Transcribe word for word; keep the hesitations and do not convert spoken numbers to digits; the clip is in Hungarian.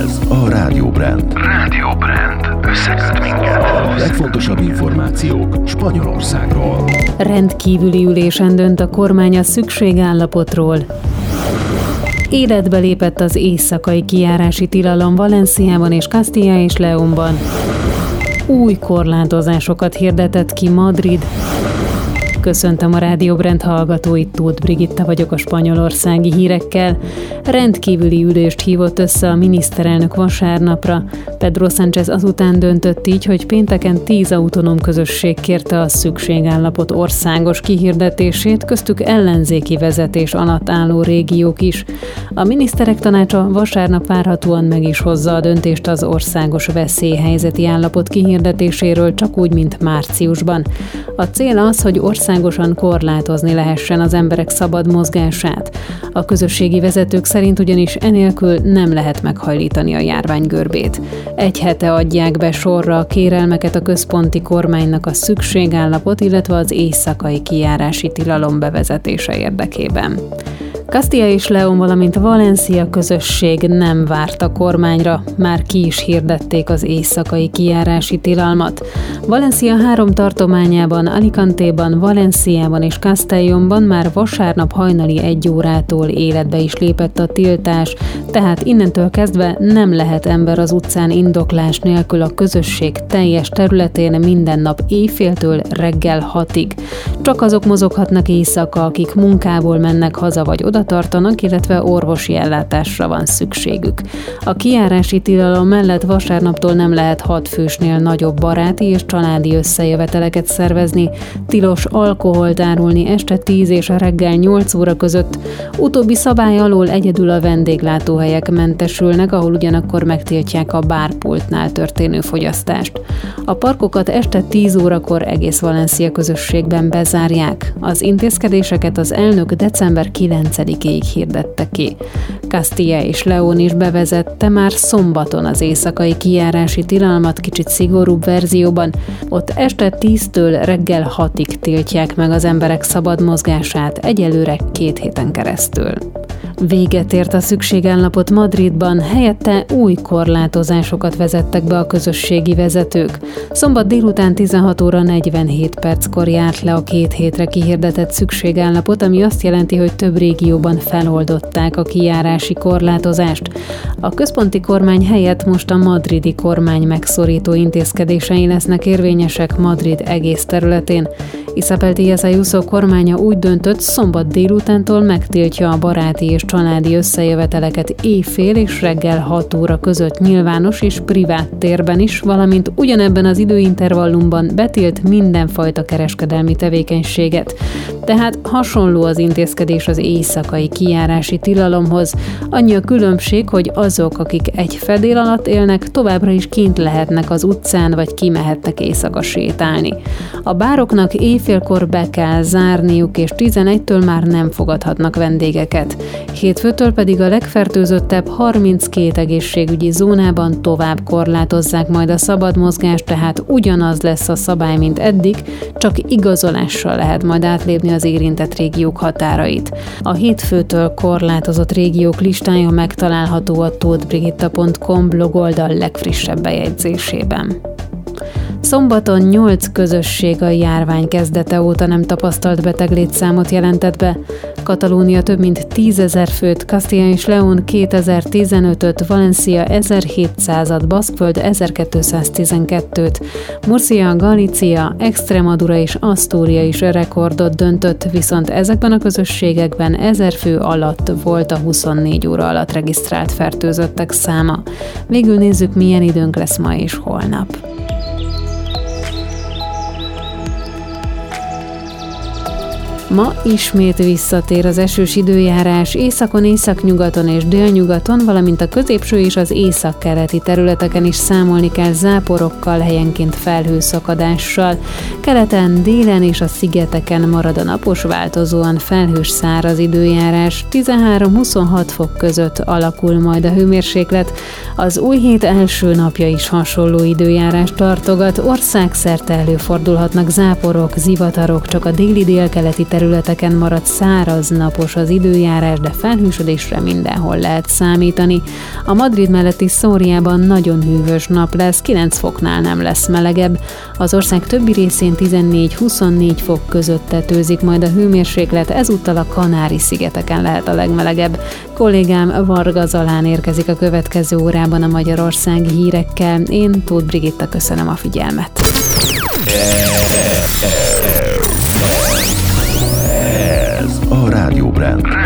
Ez a Rádió Brand. Rádió Brand. Összeköt minket. A legfontosabb információk Spanyolországról. Rendkívüli ülésen dönt a kormány a szükségállapotról. Életbe lépett az éjszakai kijárási tilalom Valenciában és Castilla és Leónban. Új korlátozásokat hirdetett ki Madrid. Köszöntöm a Rádió Brand hallgatóit, Tóth Brigitta vagyok a spanyolországi hírekkel. Rendkívüli ülést hívott össze a miniszterelnök vasárnapra. Pedro Sánchez azután döntött így, hogy pénteken tíz autonóm közösség kérte a szükségállapot országos kihirdetését, köztük ellenzéki vezetés alatt álló régiók is. A miniszterek tanácsa vasárnap várhatóan meg is hozza a döntést az országos veszélyhelyzeti állapot kihirdetéséről, csak úgy, mint márciusban. A cél az, hogy ország Országosan korlátozni lehessen az emberek szabad mozgását. A közösségi vezetők szerint ugyanis enélkül nem lehet meghajlítani a járvány görbét. Egy hete adják be sorra a kérelmeket a központi kormánynak a szükségállapot, illetve az éjszakai kijárási tilalom bevezetése érdekében. Castilla és León, valamint Valencia közösség nem várt a kormányra, már ki is hirdették az éjszakai kijárási tilalmat. Valencia három tartományában, Alicantéban, Valenciában és Castellónban már vasárnap hajnali egy órától életbe is lépett a tiltás, tehát innentől kezdve nem lehet ember az utcán indoklás nélkül a közösség teljes területén minden nap éjféltől reggel hatig. Csak azok mozoghatnak éjszaka, akik munkából mennek haza vagy oda tartanak, illetve orvosi ellátásra van szükségük. A kijárási tilalom mellett vasárnaptól nem lehet hat fősnél nagyobb baráti és családi összejöveteleket szervezni, tilos alkoholt árulni este tíz és reggel nyolc óra között. Utóbbi szabály alól egyedül a vendéglátóhelyek mentesülnek, ahol ugyanakkor megtiltják a bárpultnál történő fogyasztást. A parkokat este tíz órakor egész Valencia közösségben bezárják. Az intézkedéseket az elnök december kilencedikéig hirdette ki. Castilla és León is bevezette már szombaton az éjszakai kijárási tilalmat kicsit szigorúbb verzióban. Ott este tíztől reggel hatig tiltják meg az emberek szabad mozgását, egyelőre két héten keresztül. Véget ért a szükségállapot Madridban, helyette új korlátozásokat vezettek be a közösségi vezetők. Szombat délután tizenhat óra negyvenhét perckor járt le a két hétre kihirdetett szükségállapot, ami azt jelenti, hogy több régióban feloldották a kijárási korlátozást. A központi kormány helyett most a madridi kormány megszorító intézkedései lesznek érvényesek Madrid egész területén. Isabel Díaz Ayuso kormánya úgy döntött, szombat délutántól megtiltja a baráti és családi összejöveteleket éjfél és reggel hat óra között nyilvános és privát térben is, valamint ugyanebben az időintervallumban betilt mindenfajta kereskedelmi tevékenységet. Tehát hasonló az intézkedés az éjszakai kijárási tilalomhoz. Annyi a különbség, hogy azok, akik egy fedél alatt élnek, továbbra is kint lehetnek az utcán, vagy kimehetnek éjszaka sétálni. A bároknak éjfélkor be kell zárniuk, és tizenegytől már nem fogadhatnak vendégeket. Hétfőtől pedig a legfertőzöttebb harminckét egészségügyi zónában tovább korlátozzák majd a szabad mozgást, tehát ugyanaz lesz a szabály, mint eddig, csak igazolással lehet majd átlépni az érintett régiók határait. A hétfőtől korlátozott régiók listája megtalálható a tóth brigitta pont com blog oldal legfrissebb bejegyzésében. Szombaton nyolc közösség a járvány kezdete óta nem tapasztalt beteg létszámot jelentett be. Katalónia több mint tízezer főt, Castilla és León kétezer-tizenötöt, Valencia ezerhétszázat, Baszkföld ezerkétszáztizenkettőt, Murcia, Galícia, Extremadura és Asztória is rekordot döntött, viszont ezekben a közösségekben ezer fő alatt volt a huszonnégy óra alatt regisztrált fertőzöttek száma. Végül nézzük, milyen időnk lesz ma és holnap. Ma ismét visszatér az esős időjárás, északon, északnyugaton és délnyugaton, valamint a középső és az északkeleti területeken is számolni kell záporokkal, helyenként felhőszakadással. Keleten, délen és a szigeteken marad a napos, változóan felhős száraz időjárás, tizenhárom-huszonhat fok között alakul majd a hőmérséklet. Az új hét első napja is hasonló időjárás tartogat, országszerte előfordulhatnak záporok, zivatarok, csak a déli délkeleti területeken területeken marad száraz, napos az időjárás, de felhűsödésre mindenhol lehet számítani. A Madrid melletti Szóriában nagyon hűvös nap lesz, kilenc foknál nem lesz melegebb. Az ország többi részén tizennégy-huszonnégy fok között tetőzik majd a hőmérséklet, ezúttal a Kanári-szigeteken lehet a legmelegebb. Kollégám Varga Zalán érkezik a következő órában a Magyarország hírekkel. Én Tóth Brigitta, köszönöm a figyelmet. Ez a Rádió Brand.